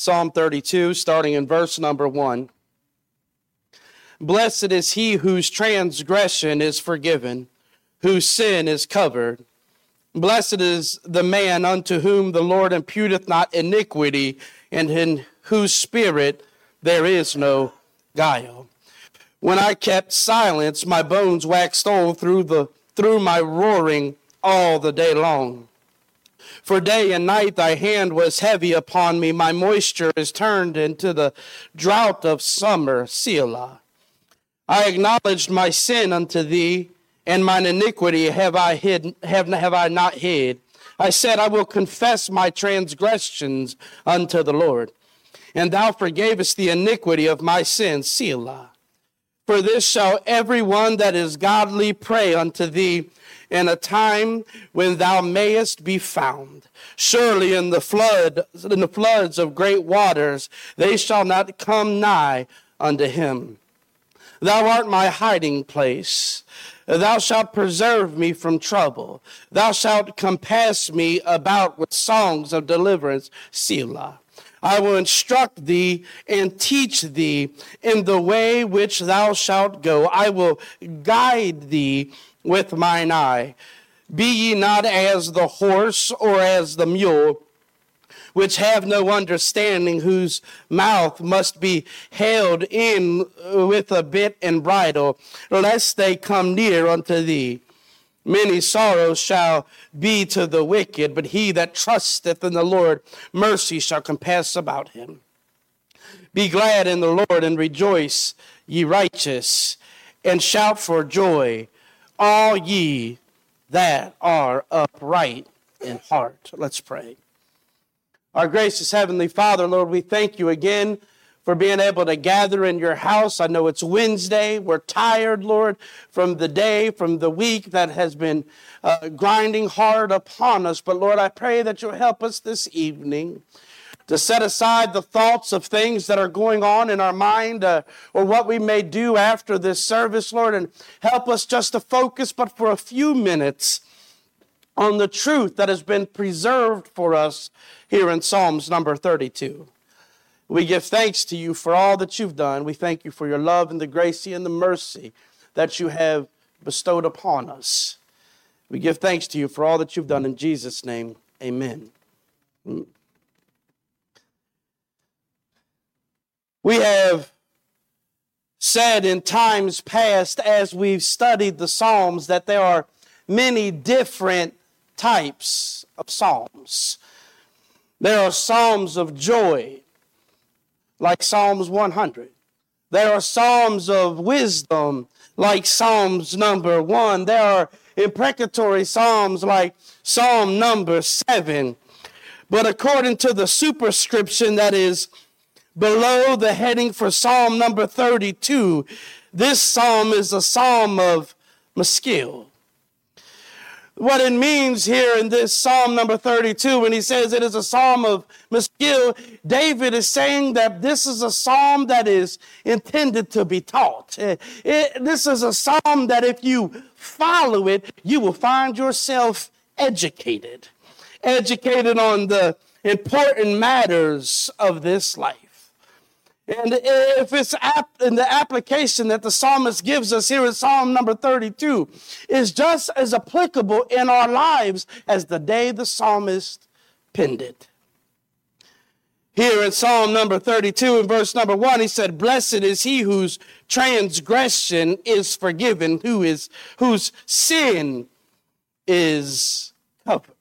Psalm 32, starting in verse number 1. Blessed is he whose transgression is forgiven, whose sin is covered. Blessed is the man unto whom the Lord imputeth not iniquity, and in whose spirit there is no guile. When I kept silence, my bones waxed old through my roaring all the day long. For day and night thy hand was heavy upon me. My moisture is turned into the drought of summer, Selah. I acknowledged my sin unto thee, and mine iniquity have I not hid. I said, I will confess my transgressions unto the Lord. And thou forgavest the iniquity of my sin, Selah. For this shall every one that is godly pray unto thee in a time when thou mayest be found. Surely in the floods of great waters, they shall not come nigh unto him. Thou art my hiding place. Thou shalt preserve me from trouble. Thou shalt compass me about with songs of deliverance, Selah. I will instruct thee and teach thee in the way which thou shalt go. I will guide thee with mine eye. Be ye not as the horse or as the mule, which have no understanding, whose mouth must be held in with a bit and bridle, lest they come near unto thee. Many sorrows shall be to the wicked, but he that trusteth in the Lord, mercy shall compass about him. Be glad in the Lord and rejoice, ye righteous, and shout for joy, all ye that are upright in heart. Let's pray. Our gracious Heavenly Father, Lord, we thank you again for being able to gather in your house. I know it's Wednesday. We're tired, Lord, from the day, from the week that has been grinding hard upon us. But, Lord, I pray that you'll help us this evening to set aside the thoughts of things that are going on in our mind or what we may do after this service, Lord, and help us just to focus but for a few minutes on the truth that has been preserved for us here in Psalms number 32. We give thanks to you for all that you've done. We thank you for your love and the grace and the mercy that you have bestowed upon us. We give thanks to you for all that you've done in Jesus' name. Amen. We have said in times past as we've studied the Psalms that there are many different types of Psalms. There are Psalms of joy, like Psalms 100. There are Psalms of wisdom, like Psalms number 1. There are imprecatory Psalms, like Psalm number 7. But according to the superscription that is below the heading for Psalm number 32, this Psalm is a Psalm of maskil. What it means here in this Psalm number 32, when he says it is a Psalm of maskil, David is saying that this is a Psalm that is intended to be taught. This is a Psalm that if you follow it, you will find yourself educated on the important matters of this life. And if it's in the application that the psalmist gives us here in Psalm number 32 is just as applicable in our lives as the day the psalmist penned it. Here in Psalm number 32 in verse number 1, he said, blessed is he whose transgression is forgiven, whose sin is covered.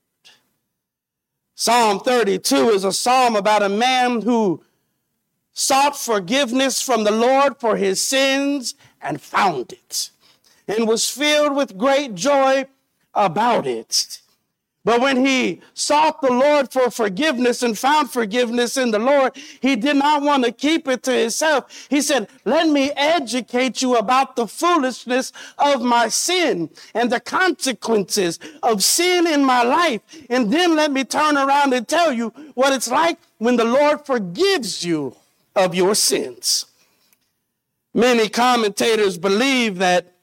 Psalm 32 is a psalm about a man who sought forgiveness from the Lord for his sins and found it, and was filled with great joy about it. But when he sought the Lord for forgiveness and found forgiveness in the Lord, he did not want to keep it to himself. He said, let me educate you about the foolishness of my sin and the consequences of sin in my life. And then let me turn around and tell you what it's like when the Lord forgives you of your sins. Many commentators believe that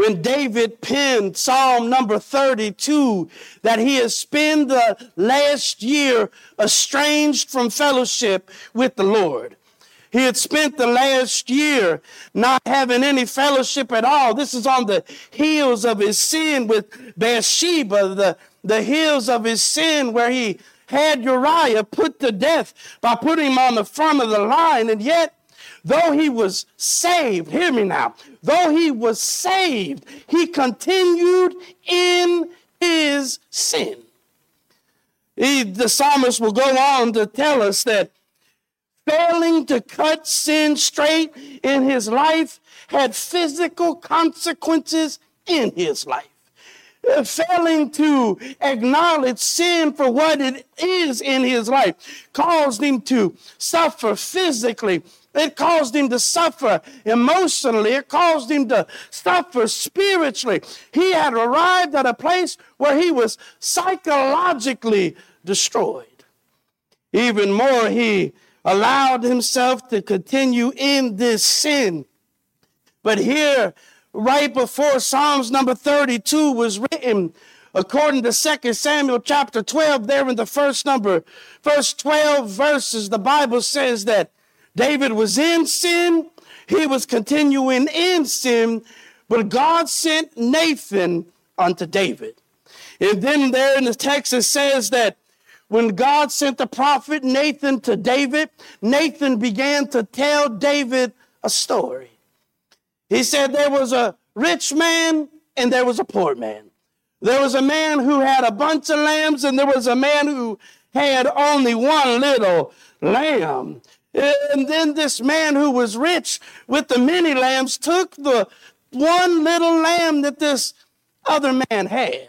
when David penned Psalm number 32, that he has spent the last year estranged from fellowship with the Lord. He had spent the last year not having any fellowship at all. This is on the heels of his sin with Bathsheba, the heels of his sin where he had Uriah put to death by putting him on the front of the line. And yet, though he was saved, hear me now, though he was saved, he continued in his sin. The psalmist will go on to tell us that failing to cut sin straight in his life had physical consequences in his life. Failing to acknowledge sin for what it is in his life caused him to suffer physically. It caused him to suffer emotionally. It caused him to suffer spiritually. He had arrived at a place where he was psychologically destroyed. Even more, he allowed himself to continue in this sin. But here, right before Psalms number 32 was written, according to 2 Samuel chapter 12, there in the first 12 verses, the Bible says that David was in sin. He was continuing in sin, but God sent Nathan unto David. And then there in the text, it says that when God sent the prophet Nathan to David, Nathan began to tell David a story. He said there was a rich man and there was a poor man. There was a man who had a bunch of lambs and there was a man who had only one little lamb. And then this man who was rich with the many lambs took the one little lamb that this other man had.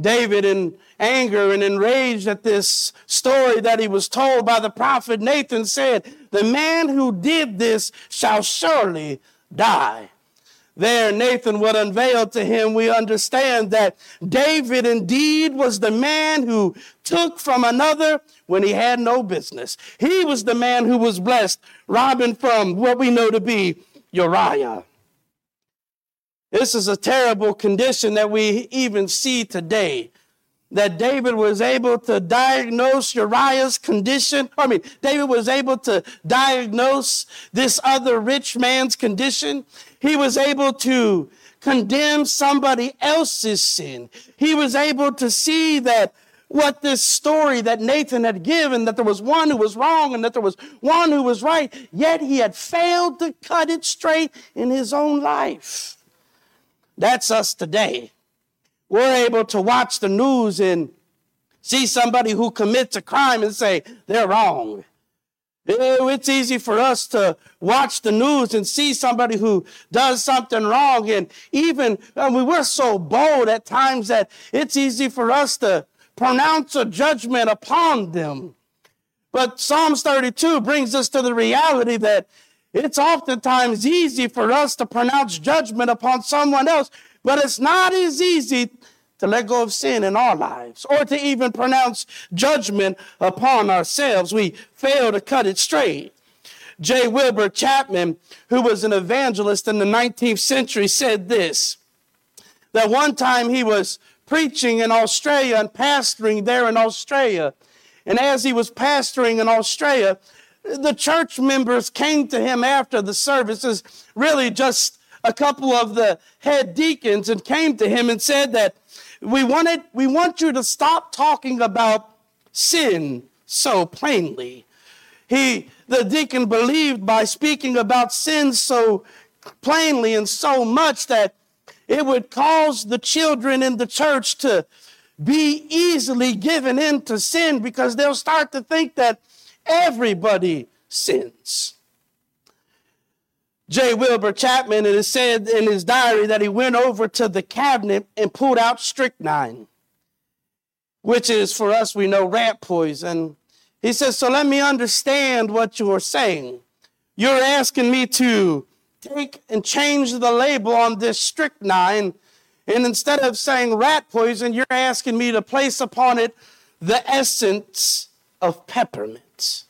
David, in anger and enraged at this story that he was told by the prophet Nathan, said, "The man who did this shall surely die." There, Nathan would unveil to him, we understand that David indeed was the man who took from another when he had no business. He was the man who was blessed, robbing from what we know to be Uriah. This is a terrible condition that we even see today, that David was able to diagnose Uriah's condition. David was able to diagnose this other rich man's condition. He was able to condemn somebody else's sin. He was able to see that what this story that Nathan had given, that there was one who was wrong and that there was one who was right, yet he had failed to cut it straight in his own life. That's us today. We're able to watch the news and see somebody who commits a crime and say they're wrong. It's easy for us to watch the news and see somebody who does something wrong. And even we're so bold at times that it's easy for us to pronounce a judgment upon them. But Psalms 32 brings us to the reality that it's oftentimes easy for us to pronounce judgment upon someone else, but it's not as easy to let go of sin in our lives or to even pronounce judgment upon ourselves. We fail to cut it straight. J. Wilbur Chapman, who was an evangelist in the 19th century, said this, that one time he was preaching in Australia and pastoring there in Australia. And as he was pastoring in Australia, the church members came to him after the services, really just a couple of the head deacons, and came to him and said that we want you to stop talking about sin so plainly. The deacon believed by speaking about sin so plainly and so much that it would cause the children in the church to be easily given into sin because they'll start to think that everybody sins. J. Wilbur Chapman, it is said in his diary that he went over to the cabinet and pulled out strychnine, which is for us, we know, rat poison. He says, "So let me understand what you are saying. You're asking me to take and change the label on this strychnine, and instead of saying rat poison, you're asking me to place upon it the essence of peppermint."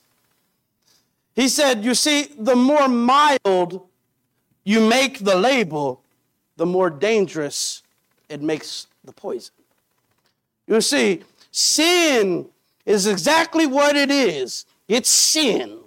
He said, "You see, the more mild you make the label, the more dangerous it makes the poison. You see, sin is exactly what it is. It's sin.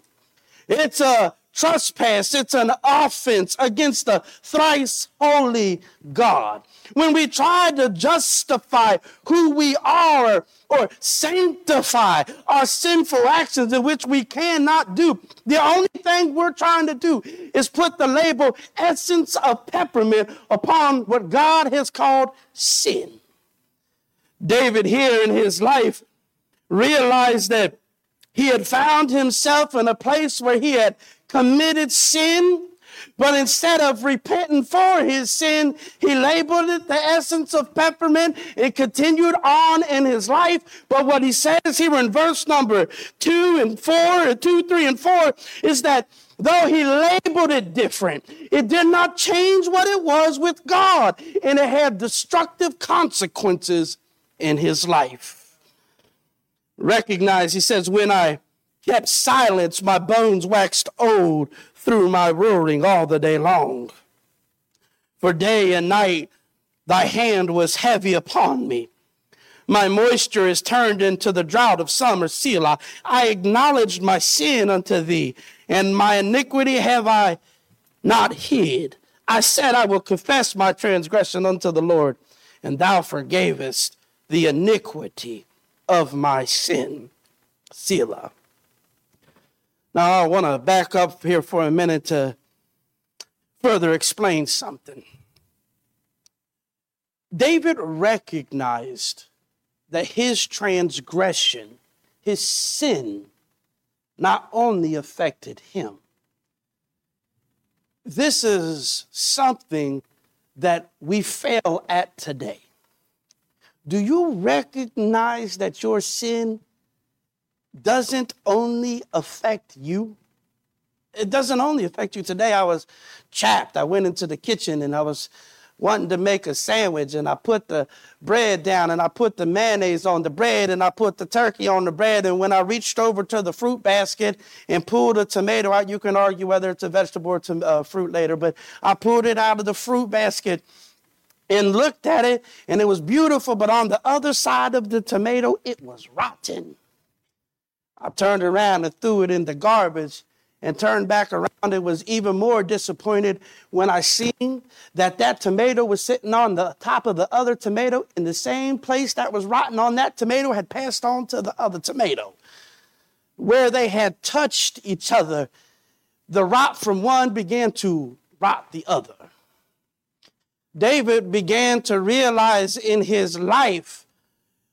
It's a trespass. It's an offense against the thrice holy God. When we try to justify who we are or sanctify our sinful actions in which we cannot do, the only thing we're trying to do is put the label essence of peppermint upon what God has called sin. David here in his life realized that he had found himself in a place where he had committed sin, but instead of repenting for his sin, he labeled it the essence of peppermint. It continued on in his life. But what he says here in verse number 2, 3, and 4 is that though he labeled it different, it did not change what it was with God, and it had destructive consequences in his life. Recognize, he says, when I kept silence, my bones waxed old through my roaring all the day long. For day and night, thy hand was heavy upon me. My moisture is turned into the drought of summer, Selah. I acknowledged my sin unto thee, and my iniquity have I not hid. I said, I will confess my transgression unto the Lord, and thou forgavest the iniquity of my sin, Selah. Now, I want to back up here for a minute to further explain something. David recognized that his transgression, his sin, not only affected him. This is something that we fail at today. Do you recognize that your sin doesn't only affect you? It doesn't only affect you. Today I was chapped. I went into the kitchen and I was wanting to make a sandwich, and I put the bread down, and I put the mayonnaise on the bread, and I put the turkey on the bread, and when I reached over to the fruit basket and pulled a tomato out, you can argue whether it's a vegetable or fruit later, but I pulled it out of the fruit basket and looked at it, and it was beautiful, but on the other side of the tomato, it was rotten. I turned around and threw it in the garbage and turned back around and was even more disappointed when I seen that tomato was sitting on the top of the other tomato, in the same place that was rotten on that tomato had passed on to the other tomato. Where they had touched each other, the rot from one began to rot the other. David began to realize in his life,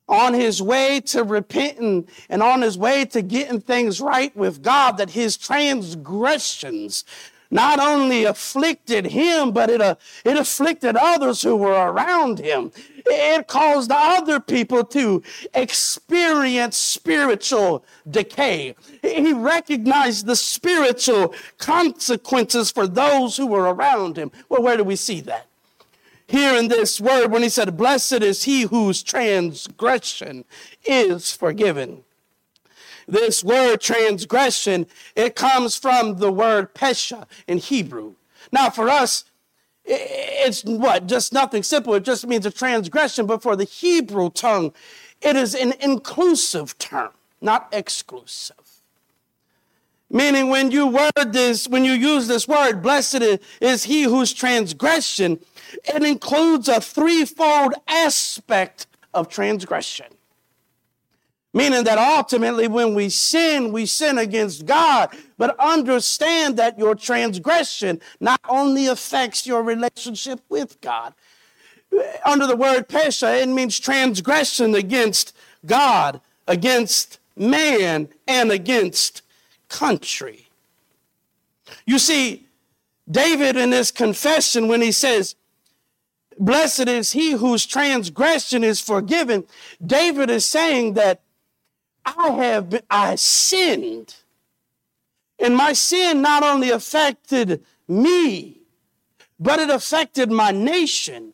on his way to repenting and on his way to getting things right with God, that his transgressions not only afflicted him, but it afflicted others who were around him. It caused other people to experience spiritual decay. He recognized the spiritual consequences for those who were around him. Well, where do we see that? Here in this word, when he said, blessed is he whose transgression is forgiven. This word transgression, it comes from the word pesha in Hebrew. Now for us, it's what? Just nothing simple. It just means a transgression. But for the Hebrew tongue, it is an inclusive term, not exclusive. Meaning when you use this word, blessed is he whose transgression, it includes a threefold aspect of transgression. Meaning that ultimately when we sin against God, but understand that your transgression not only affects your relationship with God. Under the word pesha, it means transgression against God, against man, and against country. You see, David in his confession when he says, blessed is he whose transgression is forgiven, David is saying that I sinned. And my sin not only affected me, but it affected my nation.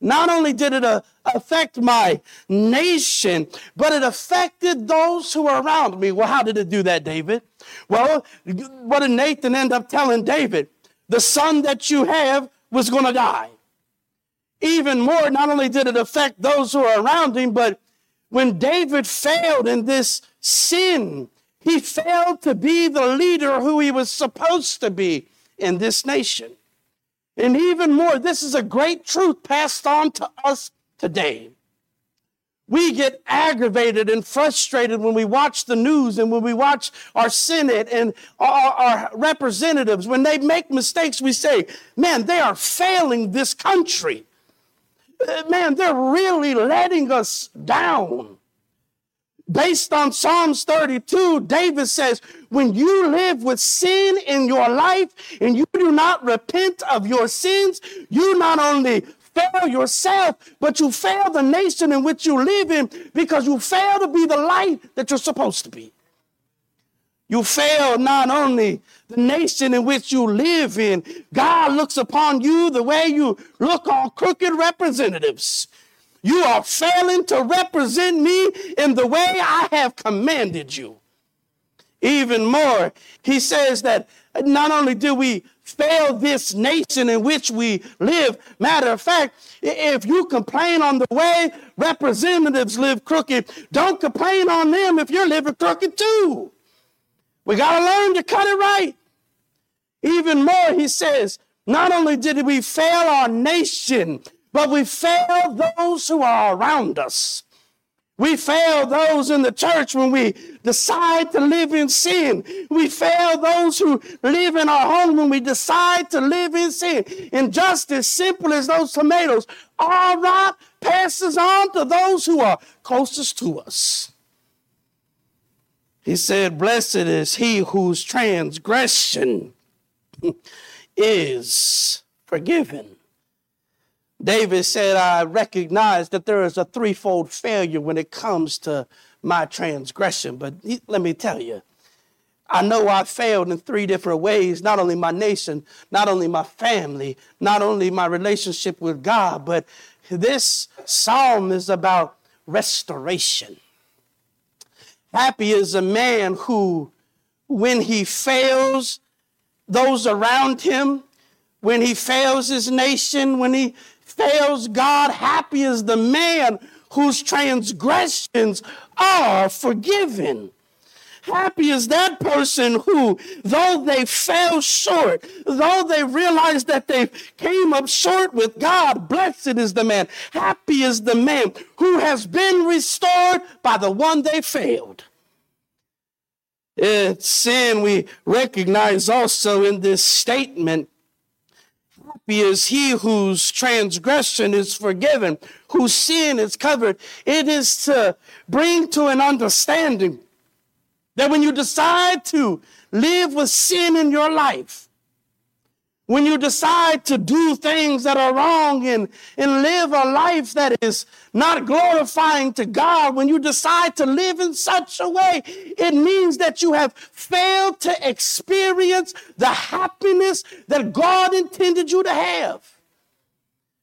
Not only did it affect my nation, but it affected those who were around me. Well, how did it do that, David? Well, what did Nathan end up telling David? The son that you have was going to die. even more, not only did it affect those who are around him, but when David failed in this sin, he failed to be the leader who he was supposed to be in this nation. And even more, this is a great truth passed on to us today. We get aggravated and frustrated when we watch the news and when we watch our Senate and our representatives. When they make mistakes, we say, man, they are failing this country. Man, they're really letting us down. Based on Psalms 32, David says, when you live with sin in your life and you do not repent of your sins, you not only fail yourself, but you fail the nation in which you live in, because you fail to be the light that you're supposed to be. You fail not only the nation in which you live in, God looks upon you the way you look on crooked representatives. You are failing to represent me in the way I have commanded you. Even more, he says that not only do we fail this nation in which we live. Matter of fact, if you complain on the way representatives live crooked, don't complain on them if you're living crooked too. We got to learn to cut it right. Even more, he says, not only did we fail our nation, but we fail those who are around us. We fail those in the church when we decide to live in sin. We fail those who live in our home when we decide to live in sin. And just as simple as those tomatoes, our rot passes on to those who are closest to us. He said, blessed is he whose transgression is forgiven. David said, I recognize that there is a threefold failure when it comes to my transgression. But let me tell you, I know I failed in three different ways, not only my nation, not only my family, not only my relationship with God, but this psalm is about restoration. Happy is a man who, when he fails those around him, when he fails his nation, when he fails God, happy is the man whose transgressions are forgiven. Happy is that person who, though they fell short, though they realize that they came up short with God, blessed is the man. Happy is the man who has been restored by the one they failed. It's sin we recognize also in this statement. Happy is he whose transgression is forgiven, whose sin is covered. It is to bring to an understanding that when you decide to live with sin in your life, when you decide to do things that are wrong and live a life that is not glorifying to God, when you decide to live in such a way, it means that you have failed to experience the happiness that God intended you to have.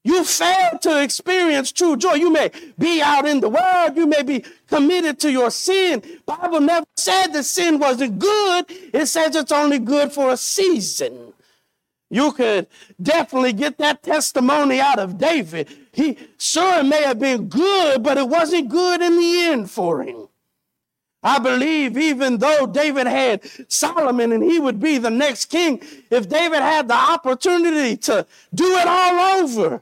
You failed to experience true joy. You may be out in the world. You may be committed to your sin. Bible never said that sin wasn't good. It says it's only good for a season. You could definitely get that testimony out of David. He sure may have been good, but it wasn't good in the end for him. I believe even though David had Solomon and he would be the next king, if David had the opportunity to do it all over,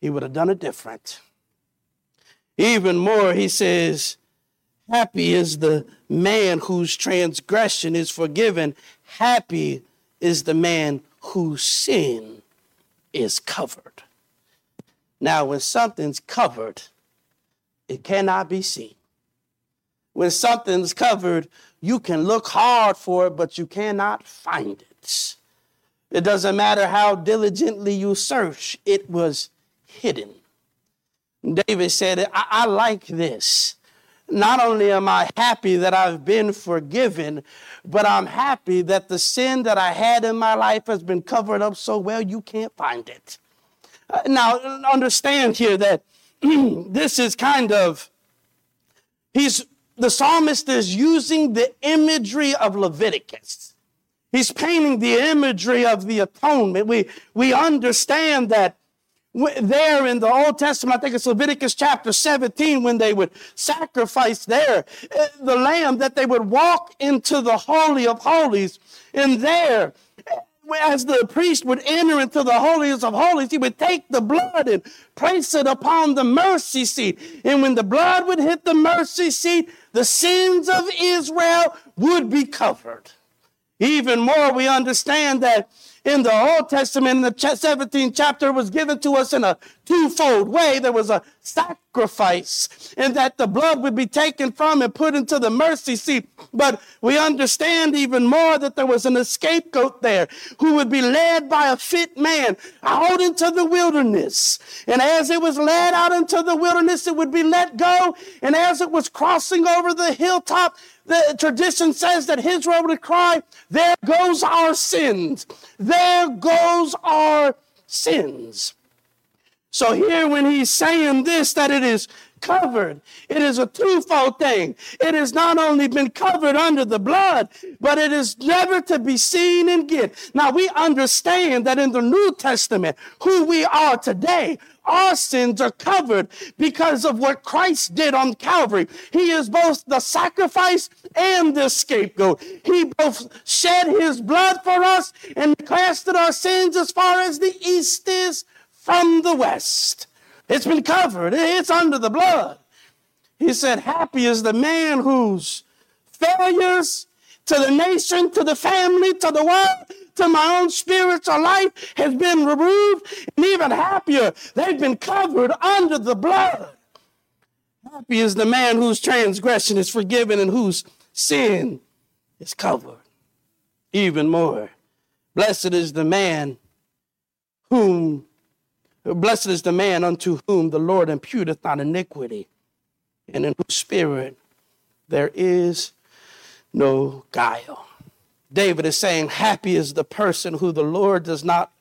he would have done it different. Even more, he says, happy is the man whose transgression is forgiven. Happy is the man whose sin is covered. Now, when something's covered, it cannot be seen. When something's covered, you can look hard for it, but you cannot find it. It doesn't matter how diligently you search, it was hidden. David said, I like this. Not only am I happy that I've been forgiven, but I'm happy that the sin that I had in my life has been covered up so well you can't find it. Now, understand here that this is kind of, the psalmist is using the imagery of Leviticus. He's painting the imagery of the atonement. We understand that there in the Old Testament, I think it's Leviticus chapter 17, when they would sacrifice there the lamb, that they would walk into the Holy of Holies. And there, as the priest would enter into the holiest of holies, he would take the blood and place it upon the mercy seat. And when the blood would hit the mercy seat, the sins of Israel would be covered. Even more, we understand that in the Old Testament, in the 17th chapter, it was given to us in a twofold way. There was a sacrifice, and that the blood would be taken from and put into the mercy seat. But we understand even more that there was an scapegoat there who would be led by a fit man out into the wilderness. And as it was led out into the wilderness, it would be let go. And as it was crossing over the hilltop, the tradition says that Israel would cry, "There goes our sins. There goes our sins." So here when he's saying this, that it is covered, it is a twofold thing. It has not only been covered under the blood, but it is never to be seen again. Now we understand that in the New Testament, who we are today, our sins are covered because of what Christ did on Calvary. He is both the sacrifice and the scapegoat. He both shed his blood for us and casted our sins as far as the east is from the west. It's been covered. It's under the blood. He said, happy is the man whose failures to the nation, to the family, to the world, to my own spiritual life has been removed, and even happier, they've been covered under the blood. Happy is the man whose transgression is forgiven and whose sin is covered. Even more, blessed is the man unto whom the Lord imputeth not iniquity, and in whose spirit there is no guile. David is saying, happy is the person who the Lord does not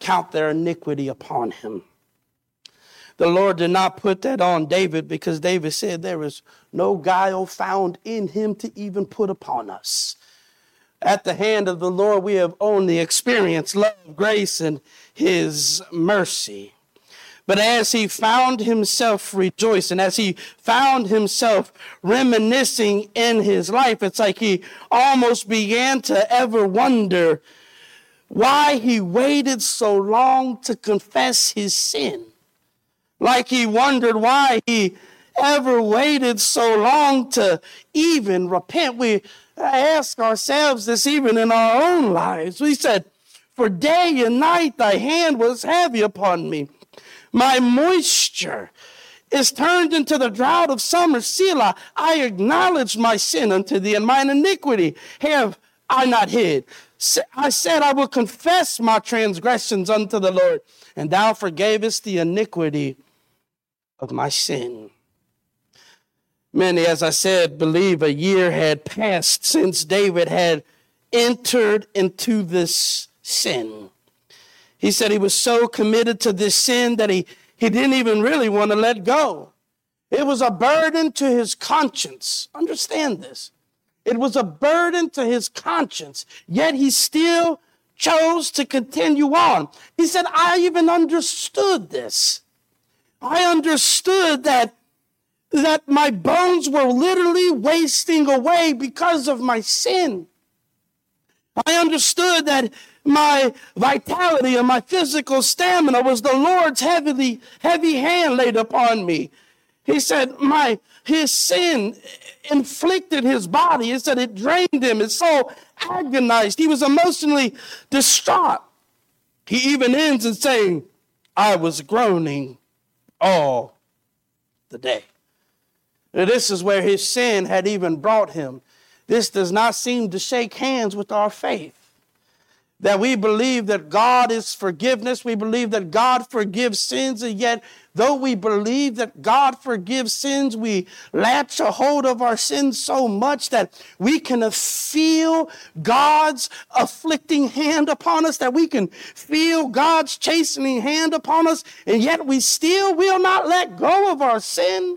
count their iniquity upon him. The Lord did not put that on David because David said there is no guile found in him to even put upon us. At the hand of the Lord, we have only experienced love, grace, and his mercy. But as he found himself rejoicing, as he found himself reminiscing in his life, it's like he almost began to ever wonder why he waited so long to confess his sin. Like he wondered why he ever waited so long to even repent. We ask ourselves this even in our own lives. We said, for day and night thy hand was heavy upon me. My moisture is turned into the drought of summer. Selah, I acknowledge my sin unto thee, and mine iniquity have I not hid. I said, I will confess my transgressions unto the Lord, and thou forgavest the iniquity of my sin. Many, as I said, believe a year had passed since David had entered into this sin. He said he was so committed to this sin that he didn't even really want to let go. It was a burden to his conscience. Understand this. It was a burden to his conscience, yet he still chose to continue on. He said, I even understood this. I understood that my bones were literally wasting away because of my sin. I understood that my vitality and my physical stamina was the Lord's heavy hand laid upon me. He said, his sin inflicted his body. He said it drained him. His soul agonized. He was emotionally distraught. He even ends in saying, I was groaning all the day. Now, this is where his sin had even brought him. This does not seem to shake hands with our faith. That we believe that God is forgiveness. We believe that God forgives sins. And yet, though we believe that God forgives sins, we latch a hold of our sins so much that we can feel God's afflicting hand upon us, that we can feel God's chastening hand upon us. And yet, we still will not let go of our sin.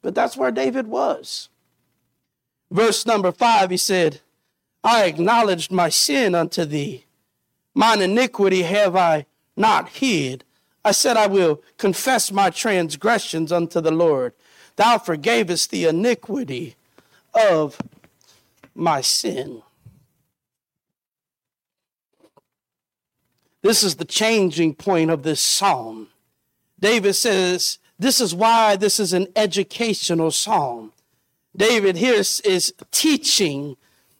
But that's where David was. Verse number 5, he said, I acknowledged my sin unto thee. Mine iniquity have I not hid. I said, I will confess my transgressions unto the Lord. Thou forgavest the iniquity of my sin. This is the changing point of this psalm. David says, this is why this is an educational psalm. David here is teaching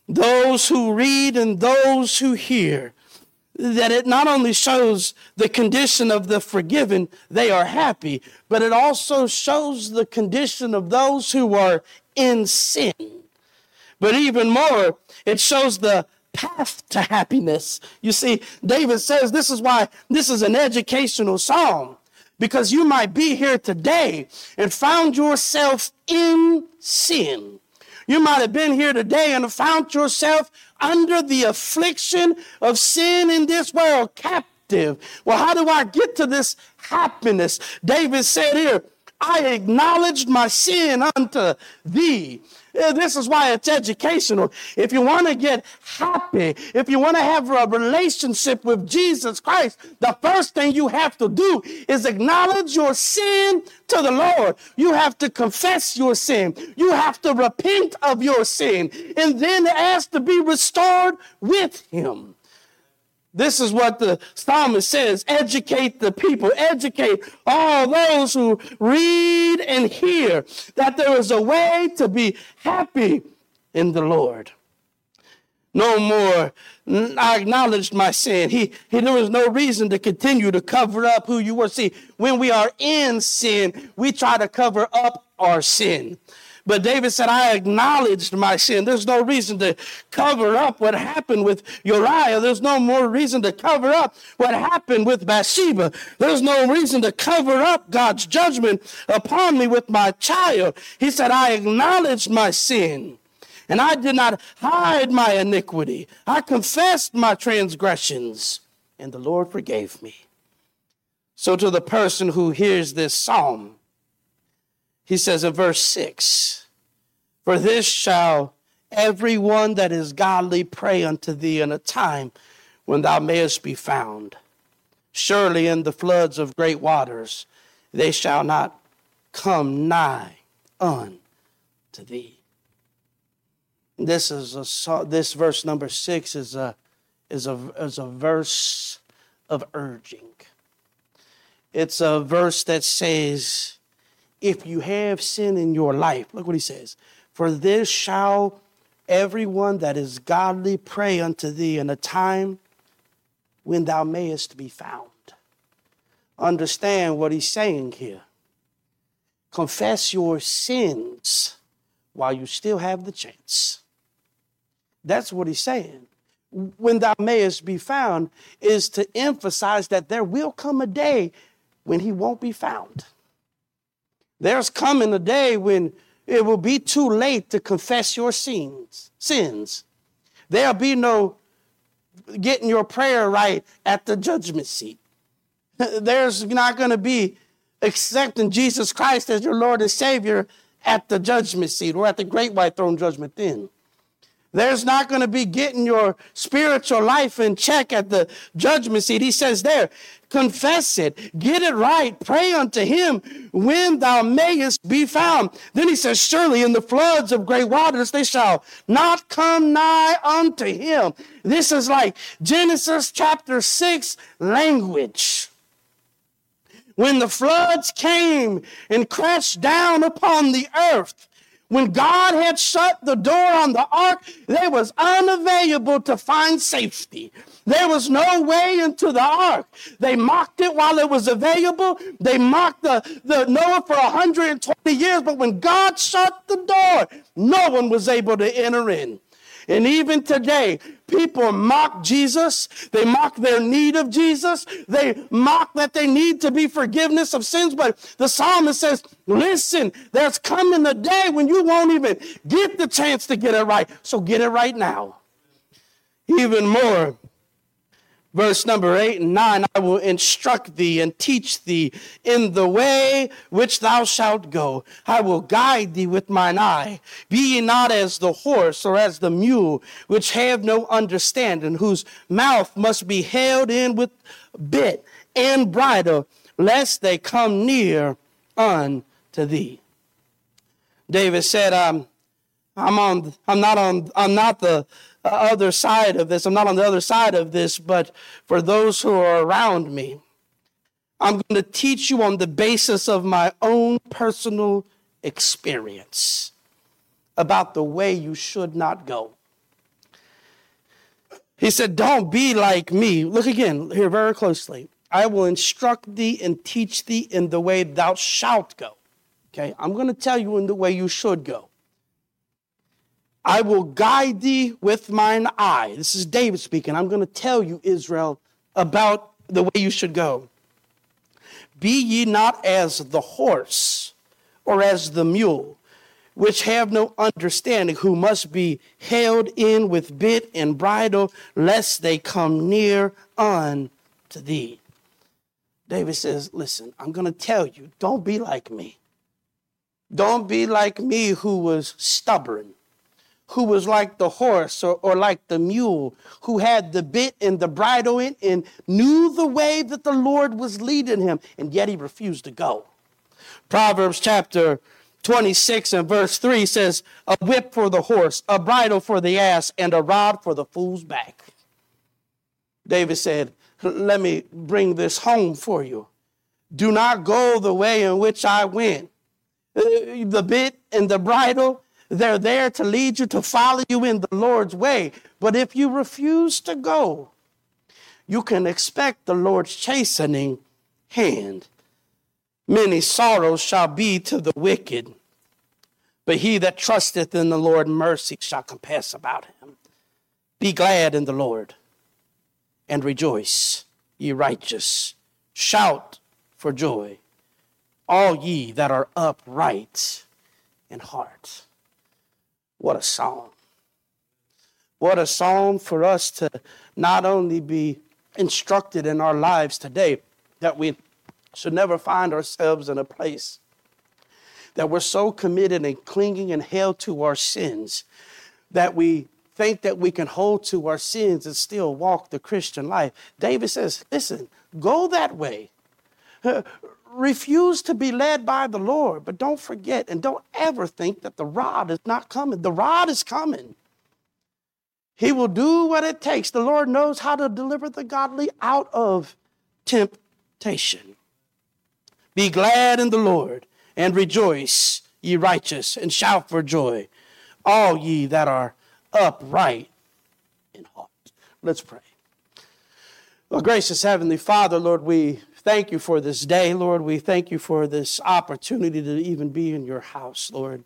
those who read and those who hear that it not only shows the condition of the forgiven, they are happy, but it also shows the condition of those who are in sin. But even more, it shows the path to happiness. You see, David says this is why this is an educational psalm, because you might be here today and found yourself in sin. You might have been here today and found yourself under the affliction of sin in this world, captive. Well, how do I get to this happiness? David said here, I acknowledged my sin unto thee. This is why it's educational. If you want to get happy, if you want to have a relationship with Jesus Christ, the first thing you have to do is acknowledge your sin to the Lord. You have to confess your sin. You have to repent of your sin and then ask to be restored with him. This is what the psalmist says, educate the people, educate all those who read and hear that there is a way to be happy in the Lord. No more, I acknowledged my sin. There was no reason to continue to cover up who you were. See, when we are in sin, we try to cover up our sin. But David said, I acknowledged my sin. There's no reason to cover up what happened with Uriah. There's no more reason to cover up what happened with Bathsheba. There's no reason to cover up God's judgment upon me with my child. He said, I acknowledged my sin, and I did not hide my iniquity. I confessed my transgressions, and the Lord forgave me. So to the person who hears this psalm, he says in verse 6, for this shall everyone that is godly pray unto thee in a time when thou mayest be found. Surely in the floods of great waters they shall not come nigh unto thee. This verse number 6 is a verse of urging. It's a verse that says, if you have sin in your life, look what he says. For this shall everyone that is godly pray unto thee in a time when thou mayest be found. Understand what he's saying here. Confess your sins while you still have the chance. That's what he's saying. When thou mayest be found is to emphasize that there will come a day when he won't be found. There's coming a day when it will be too late to confess your sins. There'll be no getting your prayer right at the judgment seat. There's not going to be accepting Jesus Christ as your Lord and Savior at the judgment seat or at the great white throne judgment then. There's not going to be getting your spiritual life in check at the judgment seat. He says there, confess it, get it right, pray unto him when thou mayest be found. Then he says, surely in the floods of great waters they shall not come nigh unto him. This is like Genesis chapter 6 language. When the floods came and crashed down upon the earth, when God had shut the door on the ark, they was unavailable to find safety. There was no way into the ark. They mocked it while it was available. They mocked the Noah for 120 years, but when God shut the door, no one was able to enter in. And even today, people mock Jesus. They mock their need of Jesus. They mock that they need to be forgiveness of sins. But the psalmist says, listen, there's coming a day when you won't even get the chance to get it right. So get it right now. Even more, verse number 8 and 9, I will instruct thee and teach thee in the way which thou shalt go. I will guide thee with mine eye. Be ye not as the horse or as the mule, which have no understanding, whose mouth must be held in with bit and bridle, lest they come near unto thee. David said, I'm not on the other side of this, but for those who are around me, I'm going to teach you on the basis of my own personal experience about the way you should not go. He said, don't be like me. Look again here very closely. I will instruct thee and teach thee in the way thou shalt go. Okay, I'm going to tell you in the way you should go. I will guide thee with mine eye. This is David speaking. I'm going to tell you, Israel, about the way you should go. Be ye not as the horse or as the mule, which have no understanding, who must be held in with bit and bridle, lest they come near unto thee. David says, listen, I'm going to tell you, don't be like me. Don't be like me, who was stubborn, who was like the horse or like the mule, who had the bit and the bridle in and knew the way that the Lord was leading him, and yet he refused to go. Proverbs chapter 26 and verse 3 says, a whip for the horse, a bridle for the ass, and a rod for the fool's back. David said, let me bring this home for you. Do not go the way in which I went. The bit and the bridle, they're there to lead you, to follow you in the Lord's way. But if you refuse to go, you can expect the Lord's chastening hand. Many sorrows shall be to the wicked, but he that trusteth in the Lord, mercy shall compass about him. Be glad in the Lord and rejoice, ye righteous. Shout for joy, all ye that are upright in heart. What a psalm. What a psalm for us to not only be instructed in our lives today, that we should never find ourselves in a place that we're so committed and clinging and held to our sins that we think that we can hold to our sins and still walk the Christian life. David says, listen, go that way. Refuse to be led by the Lord, but don't forget and don't ever think that the rod is not coming. The rod is coming. He will do what it takes. The Lord knows how to deliver the godly out of temptation. Be glad in the Lord and rejoice, ye righteous, and shout for joy, all ye that are upright in heart. Let's pray. Well, gracious Heavenly Father, Lord, we thank you for this day, Lord. We thank you for this opportunity to even be in your house, Lord,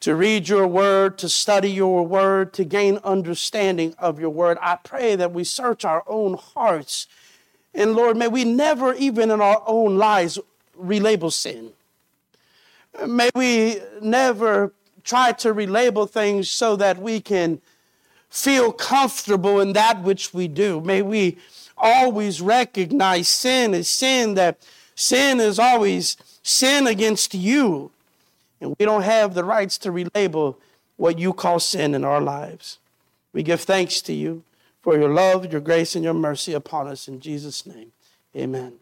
to read your word, to study your word, to gain understanding of your word. I pray that we search our own hearts. And Lord, may we never, even in our own lives, relabel sin. May we never try to relabel things so that we can feel comfortable in that which we do. May we always recognize sin as sin, that sin is always sin against you. And we don't have the rights to relabel what you call sin in our lives. We give thanks to you for your love, your grace, and your mercy upon us. In Jesus' name, amen.